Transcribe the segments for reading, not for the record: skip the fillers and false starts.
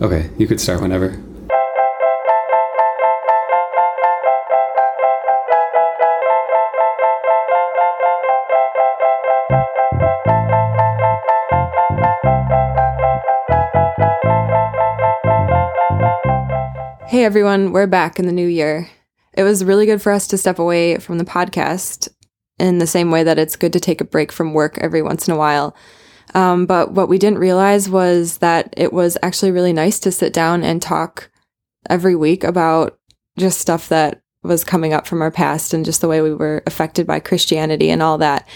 Okay, you could start whenever. Hey everyone, we're back in the new year. It was really good for us to step away from the podcast in the same way that it's good to take a break from work every once in a while. But what we didn't realize was that it was actually really nice to sit down and talk every week about just stuff that was coming up from our past and just the way we were affected by Christianity and all that.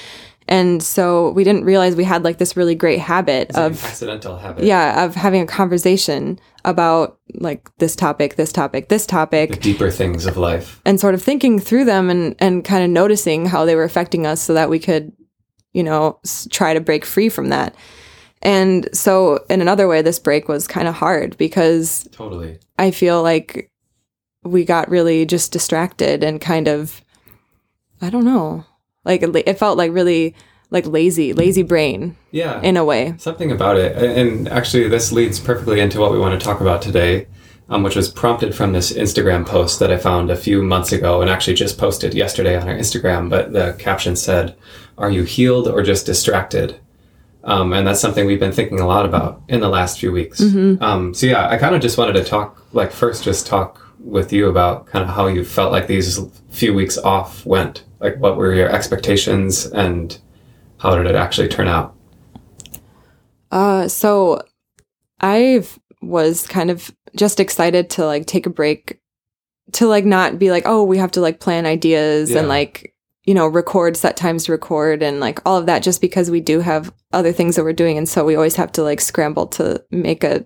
And so we didn't realize we had like this really great habit of accidental habit. Yeah, of having a conversation about like this topic. The deeper things of life. And sort of thinking through them and kind of noticing how they were affecting us so that we could, you know, try to break free from that. And so in another way, this break was kind of hard because totally. I feel like we got really just distracted and kind of, I don't know. Like it felt like really like lazy brain. Yeah. In a way. Something about it. And actually this leads perfectly into what we want to talk about today, which was prompted from this Instagram post that I found a few months ago and actually just posted yesterday on our Instagram. But the caption said, "Are you healed or just distracted?" And that's something we've been thinking a lot about in the last few weeks. Mm-hmm. So yeah, I kind of just wanted to talk with you about kind of how you felt like these few weeks off went. Like, what were your expectations and how did it actually turn out? So I was kind of just excited to like take a break, to like not be like, oh, we have to like plan ideas and like, you know, set times to record and like all of that, just because we do have other things that we're doing. And so we always have to like scramble to make a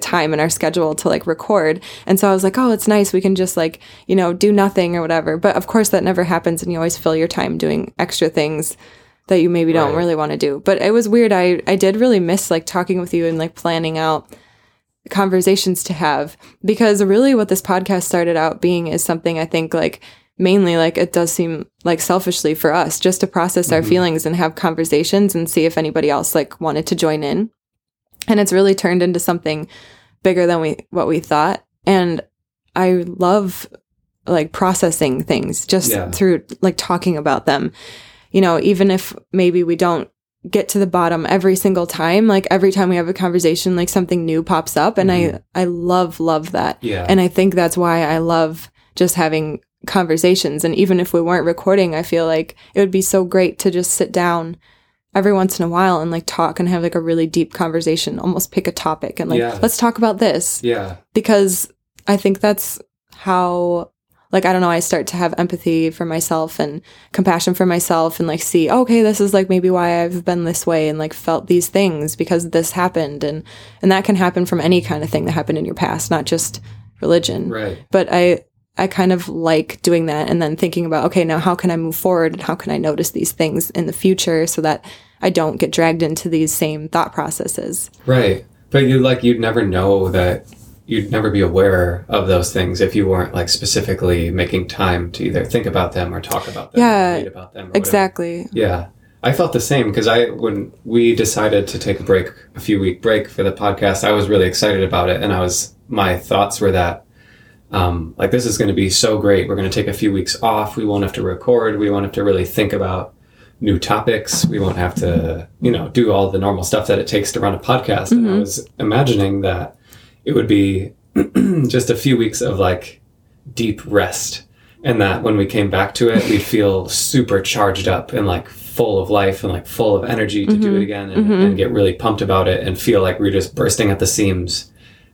time in our schedule to like record. And so I was like, oh, it's nice. We can just like, you know, do nothing or whatever. But of course that never happens. And you always fill your time doing extra things that you maybe don't really want to do. But it was weird. I did really miss like talking with you and like planning out conversations to have, because really what this podcast started out being is something I think like mainly like it does seem like selfishly for us just to process our feelings and have conversations and see if anybody else like wanted to join in. And it's really turned into something bigger than what we thought. And I love like processing things just through like talking about them, you know, even if maybe we don't get to the bottom every single time, like every time we have a conversation, like something new pops up. And I love that. Yeah. And I think that's why I love just having conversations. And even if we weren't recording, I feel like it would be so great to just sit down every once in a while and like talk and have like a really deep conversation, almost pick a topic and like, let's talk about this. Yeah. Because I think that's how, like, I don't know, I start to have empathy for myself and compassion for myself and like see, okay, this is like maybe why I've been this way and like felt these things because this happened. And that can happen from any kind of thing that happened in your past, not just religion. Right. But I kind of like doing that and then thinking about, okay, now how can I move forward and how can I notice these things in the future so that I don't get dragged into these same thought processes. Right. But you'd never know that, you'd never be aware of those things if you weren't like specifically making time to either think about them or talk about them. Yeah, or read about them. Or exactly. Whatever. Yeah. I felt the same because when we decided to take a few week break for the podcast, I was really excited about it. And my thoughts were that, like, this is going to be so great. We're going to take a few weeks off. We won't have to record. We won't have to really think about new topics. We won't have to, you know, do all the normal stuff that it takes to run a podcast. And I was imagining that it would be just a few weeks of like deep rest, and that when we came back to it, we'd feel super charged up and like full of life and like full of energy to do it again and get really pumped about it and feel like we're just bursting at the seams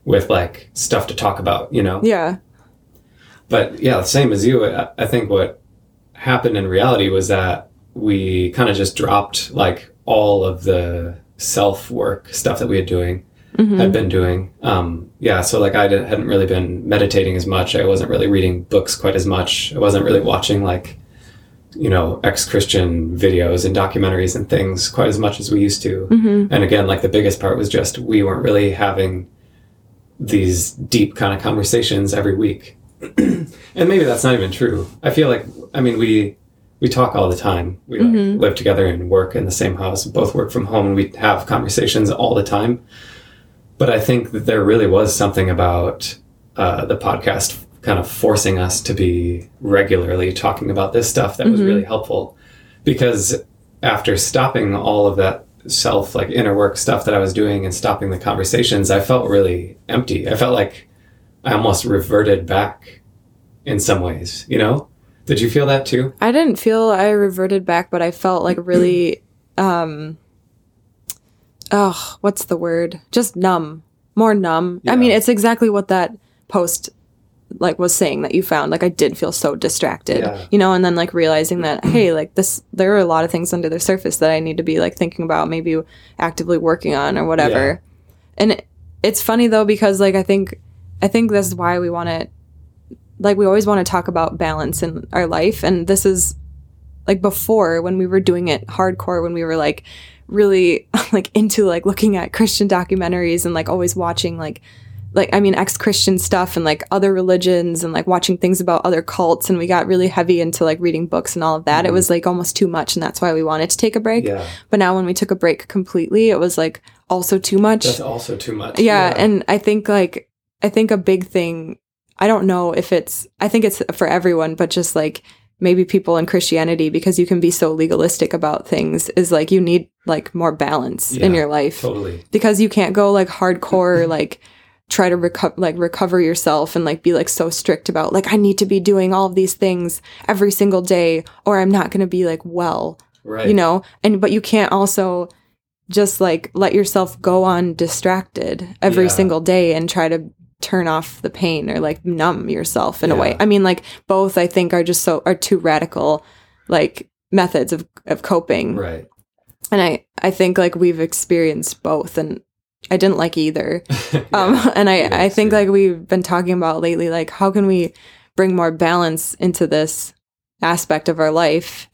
with like stuff to talk about, you know? Yeah. But yeah, same as you, I think what happened in reality was that we kind of just dropped like all of the self-work stuff that we had been doing. So like I hadn't really been meditating as much. I wasn't really reading books quite as much. I wasn't really watching like, you know, ex-Christian videos and documentaries and things quite as much as we used to. And again, like the biggest part was just we weren't really having these deep kind of conversations every week. And maybe that's not even true. I feel like, I mean, we talk all the time. We like, live together and work in the same house, both work from home. We have conversations all the time. But I think that there really was something about the podcast kind of forcing us to be regularly talking about this stuff that mm-hmm. was really helpful, because after stopping all of that self, like inner work stuff that I was doing and stopping the conversations, I felt really empty. I felt like I almost reverted back in some ways, you know? Did you feel that too? I didn't feel I reverted back, but I felt like really, what's the word? Just numb, more numb. Yeah. I mean, it's exactly what that post like was saying that you found. Like I did feel so distracted, yeah. you know, and then like realizing that, hey, like this, there are a lot of things under the surface that I need to be like thinking about, maybe actively working on or whatever. Yeah. And it's funny though, because like, I think this is why we want to, like we always want to talk about balance in our life. And this is like before when we were doing it hardcore, when we were like really like into like looking at Christian documentaries and like always watching like, I mean, ex-Christian stuff and like other religions and like watching things about other cults. And we got really heavy into like reading books and all of that. Mm-hmm. It was like almost too much. And that's why we wanted to take a break. Yeah. But now when we took a break completely, it was like also too much. That's also too much. Yeah. And I think a big thing, I don't know if it's, I think it's for everyone, but just like maybe people in Christianity, because you can be so legalistic about things, is like you need like more balance in your life. Totally. Because you can't go like hardcore, like try to recover yourself and like be like so strict about like, I need to be doing all of these things every single day or I'm not going to be like, well, right. you know, and, but you can't also just like let yourself go on distracted every single day and try to turn off the pain or like numb yourself in a way. I mean, like both I think are just so are two radical like methods of coping. Right. And I think like we've experienced both and I didn't like either. I think like we've been talking about lately, like how can we bring more balance into this aspect of our life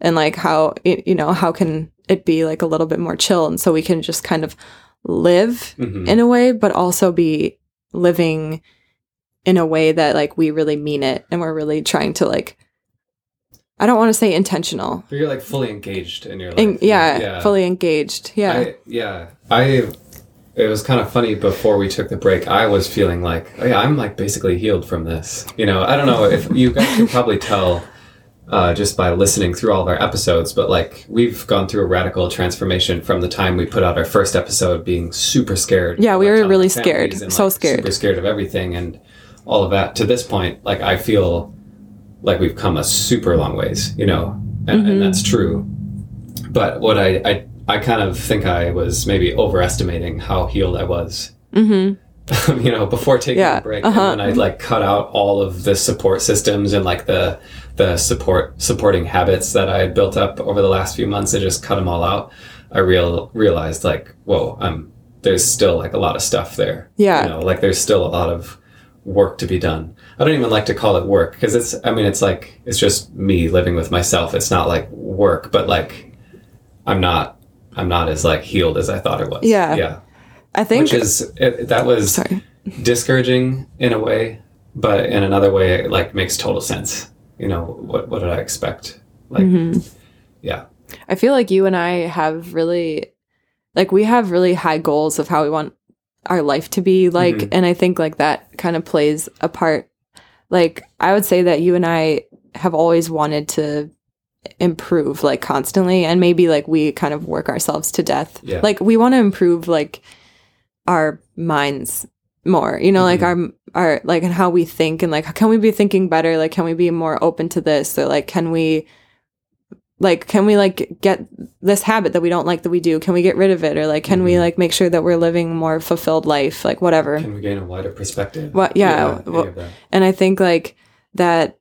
and like how, you know, how can it be like a little bit more chill? And so we can just kind of live mm-hmm. in a way, but also be living in a way that like we really mean it and we're really trying to like, I don't want to say intentional, but you're like fully engaged in your life. Fully engaged. It was kind of funny before we took the break. I was feeling like, oh, yeah, I'm like basically healed from this. You know, I don't know if you guys can probably tell just by listening through all of our episodes, but like we've gone through a radical transformation from the time we put out our first episode being super scared. Yeah, we were really scared. So scared. Super scared of everything and all of that. To this point, like I feel like we've come a super long ways, you know, and that's true. But what I kind of think I was maybe overestimating how healed I was, you know, before taking a break. And then I like cut out all of the support systems and like the supporting habits that I had built up over the last few months. I just cut them all out. I realized like, whoa, there's still like a lot of stuff there. Yeah. You know, like there's still a lot of work to be done. I don't even like to call it work because it's like, it's just me living with myself. It's not like work, but like I'm not as like healed as I thought it was. Yeah. Yeah. I think that was discouraging in a way, but in another way, it like makes total sense. You know, what did I expect? Like, yeah. I feel like you and I have really, like we have really high goals of how we want our life to be like. Mm-hmm. And I think like that kind of plays a part. Like I would say that you and I have always wanted to improve like constantly, and maybe like we kind of work ourselves to death. Yeah. Like we want to improve like our minds more, you know, like our like and how we think and like can we be thinking better? Like can we be more open to this? Or like can we like get this habit that we don't like that we do? Can we get rid of it? Or like can we like make sure that we're living more fulfilled life? Like whatever. Can we gain a wider perspective? What? Yeah. And I think like that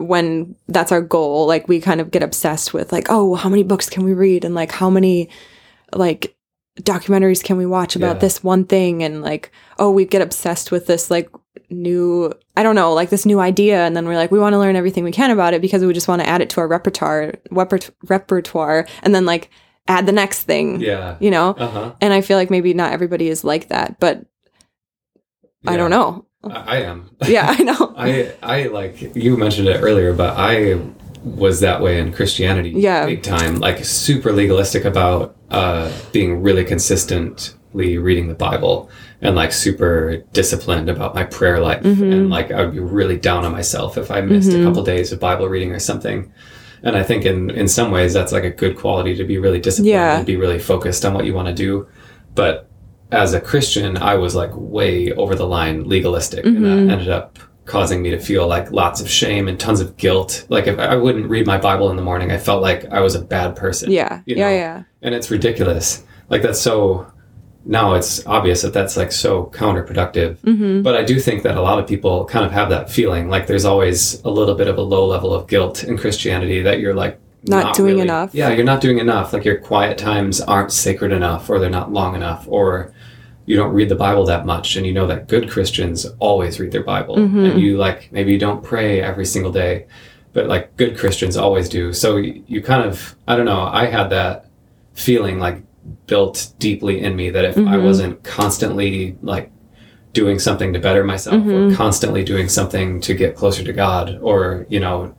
when that's our goal, like we kind of get obsessed with like, oh, how many books can we read? And like, how many like documentaries can we watch about this one thing? And like, oh, we get obsessed with this like new, I don't know, like this new idea. And then we're like, we want to learn everything we can about it because we just want to add it to our repertoire. And then like add the next thing, you know? And I feel like maybe not everybody is like that, but I don't know. I am. Yeah, I know. I like, you mentioned it earlier, but I was that way in Christianity big time, like super legalistic about being really consistent consistently reading the Bible and like super disciplined about my prayer life. Mm-hmm. And like, I would be really down on myself if I missed mm-hmm. a couple days of Bible reading or something. And I think in some ways that's like a good quality, to be really disciplined yeah. and be really focused on what you want to do. But as a Christian, I was like way over the line legalistic mm-hmm. and that ended up causing me to feel like lots of shame and tons of guilt. Like if I wouldn't read my Bible in the morning, I felt like I was a bad person. Yeah. You know? Yeah. Yeah. And it's ridiculous. Like that's so, now it's obvious that that's like so counterproductive, mm-hmm. but I do think that a lot of people kind of have that feeling. Like there's always a little bit of a low level of guilt in Christianity that you're like, not doing really, enough. Yeah. You're not doing enough. Like your quiet times aren't sacred enough, or they're not long enough, or you don't read the Bible that much. And you know that good Christians always read their Bible mm-hmm. and you like, maybe you don't pray every single day, but like good Christians always do. So you kind of, I don't know. I had that feeling like built deeply in me that if mm-hmm. I wasn't constantly like doing something to better myself mm-hmm. or constantly doing something to get closer to God, or, you know,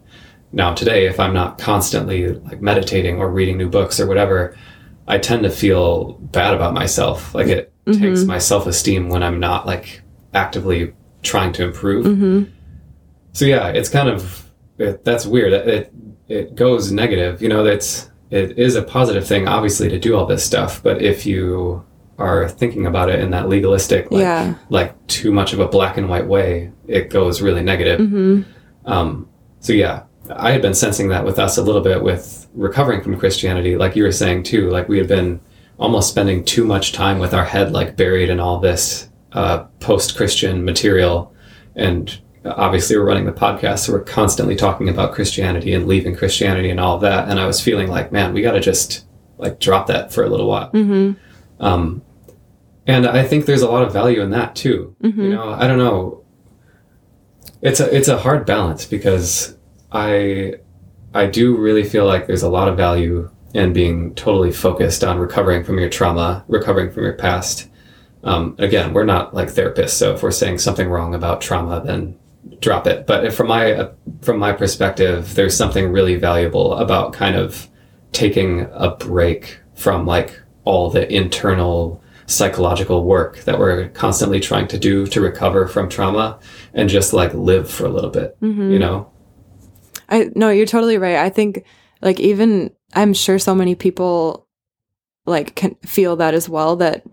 now today, if I'm not constantly like meditating or reading new books or whatever, I tend to feel bad about myself. Like it mm-hmm. takes my self-esteem when I'm not like actively trying to improve. Mm-hmm. So yeah, it's kind of, that's weird. It goes negative, you know, it is a positive thing, obviously, to do all this stuff. But if you are thinking about it in that legalistic, like, yeah. like too much of a black and white way, it goes really negative. Mm-hmm. So yeah, I had been sensing that with us a little bit with recovering from Christianity, like you were saying too, like we had been almost spending too much time with our head, like buried in all this post-Christian material. And obviously we're running the podcast, so we're constantly talking about Christianity and leaving Christianity and all of that. And I was feeling like, man, we got to just like drop that for a little while. Mm-hmm. And I think there's a lot of value in that too. Mm-hmm. You know, I don't know. It's a hard balance, because I do really feel like there's a lot of value in being totally focused on recovering from your trauma, recovering from your past. Again, we're not like therapists, so if we're saying something wrong about trauma, then drop it. But from my perspective, there's something really valuable about kind of taking a break from like all the internal psychological work that we're constantly trying to do to recover from trauma, and just like live for a little bit, mm-hmm. you know? No, you're totally right. I think like even, I'm sure so many people like can feel that as well, that,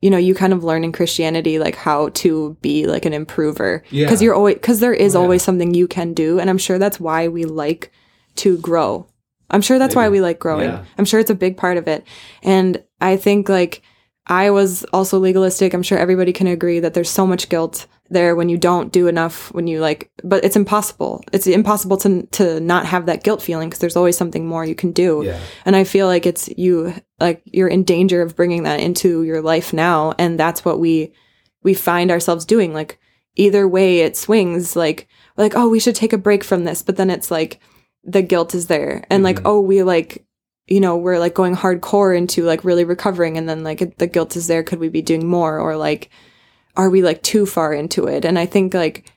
you know, you kind of learn in Christianity, like how to be like an improver, because yeah. There is always something you can do. And I'm sure that's why we like to grow. I'm sure that's why we like growing. Yeah. I'm sure it's a big part of it. And I think like I was also legalistic. I'm sure everybody can agree that there's so much guilt there when you don't do enough, when you like, but it's impossible. It's impossible to not have that guilt feeling, because there's always something more you can do. Yeah. And I feel like you're in danger of bringing that into your life now. And that's what we find ourselves doing. Like either way it swings, like, oh, we should take a break from this. But then it's like the guilt is there, and mm-hmm. like, oh, we like, you know, we're like going hardcore into like really recovering, and then like the guilt is there. Could we be doing more, or like, are we like too far into it? And I think like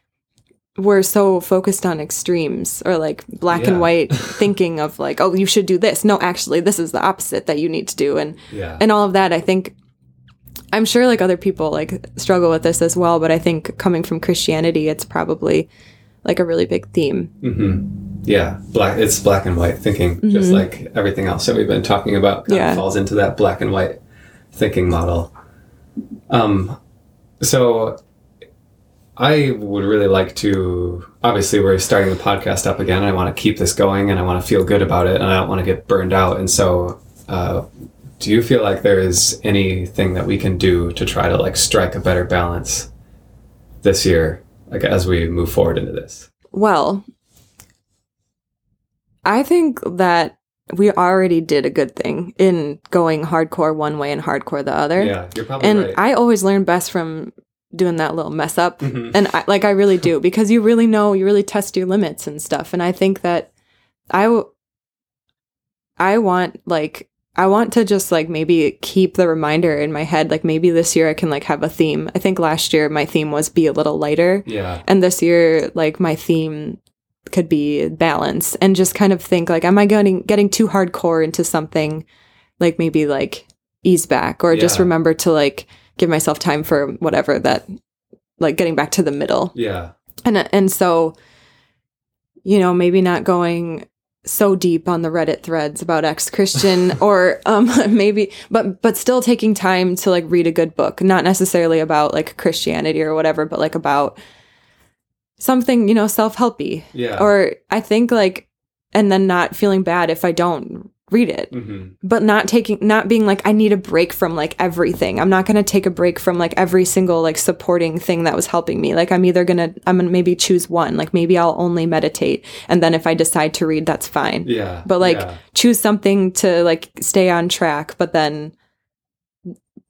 we're so focused on extremes, or like black yeah. and white thinking of like, oh, you should do this. No, actually, this is the opposite that you need to do. And yeah. and all of that. I think I'm sure like other people like struggle with this as well. But I think coming from Christianity, it's probably like a really big theme. Mm-hmm. Yeah. It's black and white thinking, mm-hmm. just like everything else that we've been talking about kind yeah. of falls into that black and white thinking model. So I would really like to, obviously we're starting the podcast up again. I want to keep this going, and I want to feel good about it, and I don't want to get burned out. And so do you feel like there is anything that we can do to try to like strike a better balance this year, like as we move forward into this? Well, I think that we already did a good thing in going hardcore one way and hardcore the other. Yeah, you're probably right. And I always learn best from doing that little mess up. Mm-hmm. And I really do, because you really know, you really test your limits and stuff. And I think that I want to just like maybe keep the reminder in my head. Like maybe this year I can like have a theme. I think last year my theme was be a little lighter. Yeah. And this year, like my theme could be balance, and just kind of think like, am I getting too hardcore into something? Like maybe like ease back, or just remember to like give myself time for whatever that, like getting back to the middle. Yeah. And so, you know, maybe not going so deep on the Reddit threads about ex-Christian or maybe, but still taking time to like read a good book, not necessarily about like Christianity or whatever, but like about something, you know, self-helpy. Yeah. Or I think like, and then not feeling bad if I don't read it, but not being like, I need a break from like everything. I'm not going to take a break from like every single like supporting thing that was helping me. Like I'm going to maybe choose one, like maybe I'll only meditate. And then if I decide to read, that's fine. Yeah. But like choose something to like stay on track, but then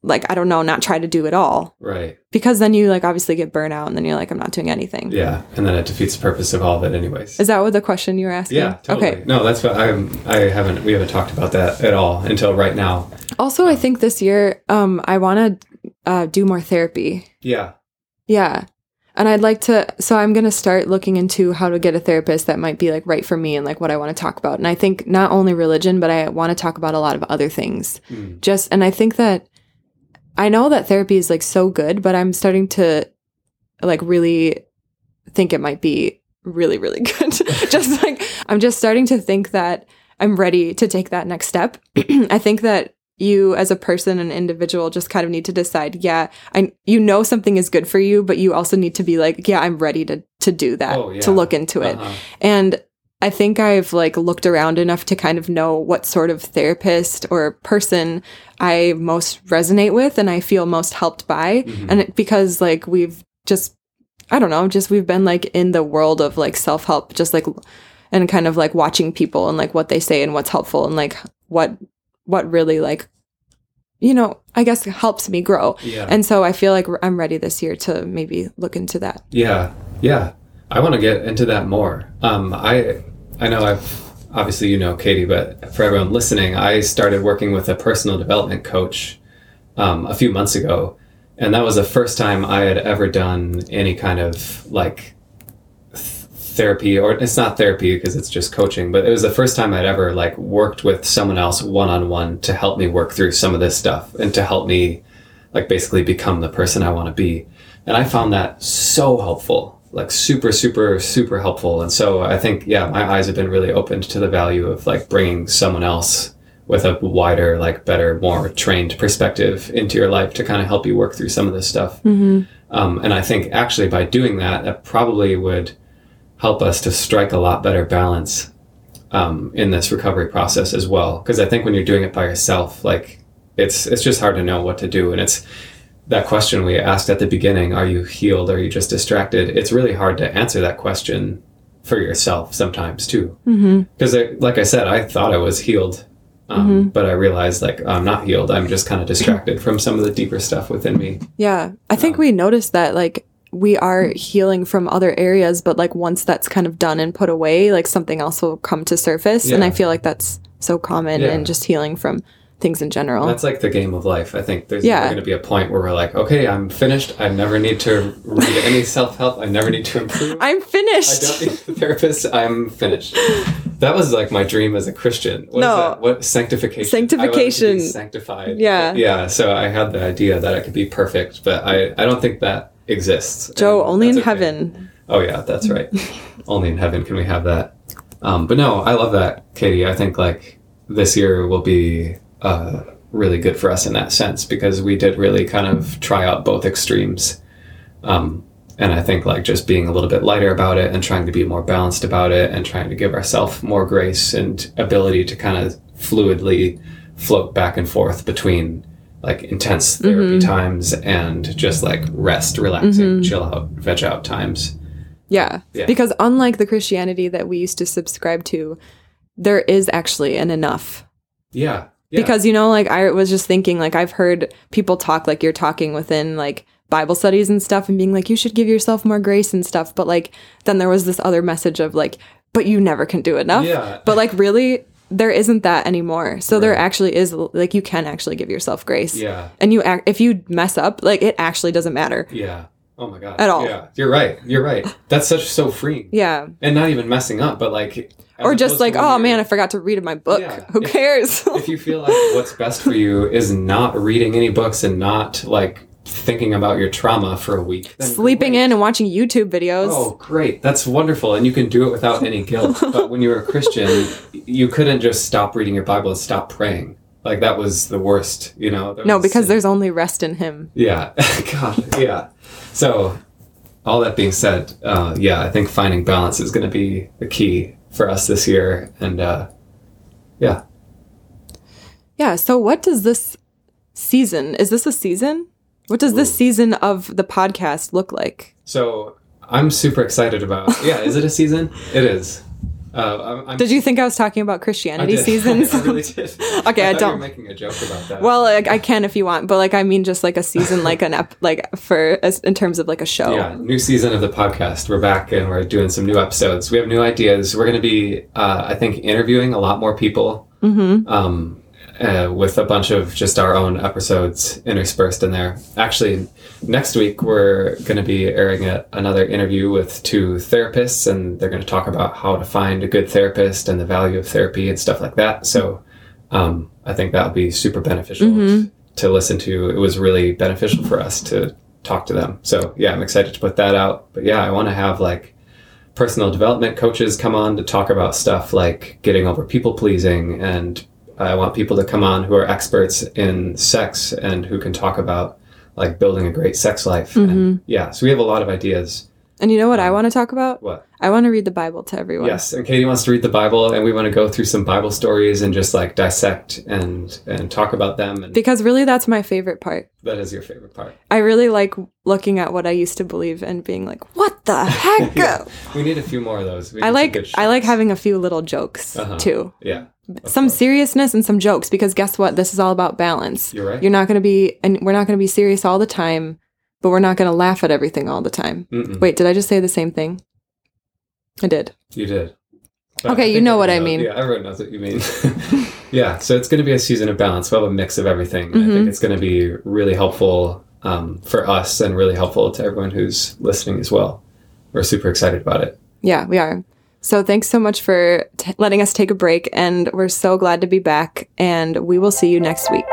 like, I don't know, not try to do it all. Right. Because then you like obviously get burnout and then you're like, I'm not doing anything. Yeah. And then it defeats the purpose of all of it anyways. Is that what the question you were asking? Yeah. Totally. Okay. No, that's what we haven't talked about that at all until right now. Also, I think this year, I want to do more therapy. Yeah. Yeah. And I'd like to, so I'm going to start looking into how to get a therapist that might be like right for me and like what I want to talk about. And I think not only religion, but I want to talk about a lot of other things. Just, and I think that, I know that therapy is like so good, but I'm starting to like really think it might be really, really good. Just like, I'm just starting to think that I'm ready to take that next step. I think that you as a person, an individual, just kind of need to decide, you know, something is good for you, but you also need to be like, yeah, I'm ready to do that, to look into it. And I think I've like looked around enough to kind of know what sort of therapist or person I most resonate with and I feel most helped by. And because like we've just, I don't know, just we've been like in the world of like self-help, just like, and kind of like watching people and like what they say and what's helpful and like what really like, you know, I guess helps me grow. Yeah. And so I feel like I'm ready this year to maybe look into that. Yeah. Yeah. I want to get into that more. I know I've, obviously, you know, Katie, but for everyone listening, I started working with a personal development coach a few months ago. And that was the first time I had ever done any kind of like therapy, or it's not therapy because it's just coaching, but it was the first time I'd ever like worked with someone else one-on-one to help me work through some of this stuff and to help me like basically become the person I want to be. And I found that so helpful. Like super, super, super helpful. And so I think, my eyes have been really opened to the value of like bringing someone else with a wider, like better, more trained perspective into your life to kind of help you work through some of this stuff. And I think actually by doing that, that probably would help us to strike a lot better balance in this recovery process as well. Because I think when you're doing it by yourself, like it's just hard to know what to do. And it's, that question we asked at the beginning, are you healed? Are you just distracted? It's really hard to answer that question for yourself sometimes too. Because like I said, I thought I was healed, but I realized like I'm not healed. I'm just kind of distracted from some of the deeper stuff within me. Yeah. I think we noticed that like we are healing from other areas, but like once that's kind of done and put away, like something else will come to surface. Yeah. And I feel like that's so common and just healing from things in general. That's like the game of life. I think there's never going to be a point where we're like, okay, I'm finished. I never need to read any self-help. I never need to improve. I'm finished. I don't need the therapist. I'm finished. That was like my dream as a Christian. What is that? What? Sanctification. Sanctification. I wanted to be sanctified. Yeah. Yeah. So I had the idea that I could be perfect, but I don't think that exists. Joe, only in heaven. Oh yeah, that's right. Only in heaven can we have that. But no, I love that, Katie. I think like this year will be really good for us in that sense, because we did really kind of try out both extremes. And I think like just being a little bit lighter about it and trying to be more balanced about it and trying to give ourselves more grace and ability to kind of fluidly float back and forth between like intense therapy times and just like rest, relaxing, chill out, veg out times. Yeah. Because unlike the Christianity that we used to subscribe to, there is actually an enough. Yeah. Yeah. Because, you know, like I was just thinking, like I've heard people talk like you're talking within like Bible studies and stuff and being like, you should give yourself more grace and stuff. But like then there was this other message of like, but you never can do enough. Yeah. But like really, there isn't that anymore. So there actually is like you can actually give yourself grace. Yeah. And if you mess up, like it actually doesn't matter. Yeah. Oh my God. At all. Yeah, you're right. You're right. That's so freeing. Yeah. And not even messing up, but like. Or just like, oh man, I forgot to read in my book. Yeah. Who cares? If you feel like what's best for you is not reading any books and not like thinking about your trauma for a week. Sleeping in and watching YouTube videos. Oh, great. That's wonderful. And you can do it without any guilt. But when you were a Christian, you couldn't just stop reading your Bible and stop praying. Like that was the worst, you know? No, because there's only rest in him. Yeah. God, yeah. So all that being said, yeah, I think finding balance is going to be the key for us this year. And yeah. Yeah. So what does this season, is this a season? What does this season of the podcast look like? So I'm super excited about, yeah, is it a season? It is. Did you think I was talking about Christianity seasons? I really did. Okay, I don't. You were making a joke about that. Well, like, I can if you want, but like I mean, just like a season, like in terms of like a show. Yeah, new season of the podcast. We're back and we're doing some new episodes. We have new ideas. We're going to be, I think, interviewing a lot more people. Mm-hmm. With a bunch of just our own episodes interspersed in there. Actually, next week we're going to be airing another interview with two therapists, and they're going to talk about how to find a good therapist and the value of therapy and stuff like that. So I think that'll be super beneficial to listen to. It was really beneficial for us to talk to them. So yeah, I'm excited to put that out. But yeah, I want to have like personal development coaches come on to talk about stuff like getting over people pleasing, and I want people to come on who are experts in sex and who can talk about like building a great sex life. Mm-hmm. And, yeah. So we have a lot of ideas. And you know what I want to talk about? What? I want to read the Bible to everyone. Yes. And Katie wants to read the Bible, and we want to go through some Bible stories and just like dissect and talk about them. And because really that's my favorite part. That is your favorite part. I really like looking at what I used to believe and being like, what the heck? Yeah. We need a few more of those. I like having a few little jokes too. Yeah. Some seriousness and some jokes, because guess what? This is all about balance. You're right. You're not going to be, and we're not going to be serious all the time, but we're not going to laugh at everything all the time. Mm-mm. Wait, did I just say the same thing? I did. You did. But okay, you know what I mean. Yeah, everyone knows what you mean. Yeah, so it's going to be a season of balance. We'll have a mix of everything. Mm-hmm. I think it's going to be really helpful for us and really helpful to everyone who's listening as well. We're super excited about it. Yeah, we are. So thanks so much for letting us take a break, and we're so glad to be back, and we will see you next week.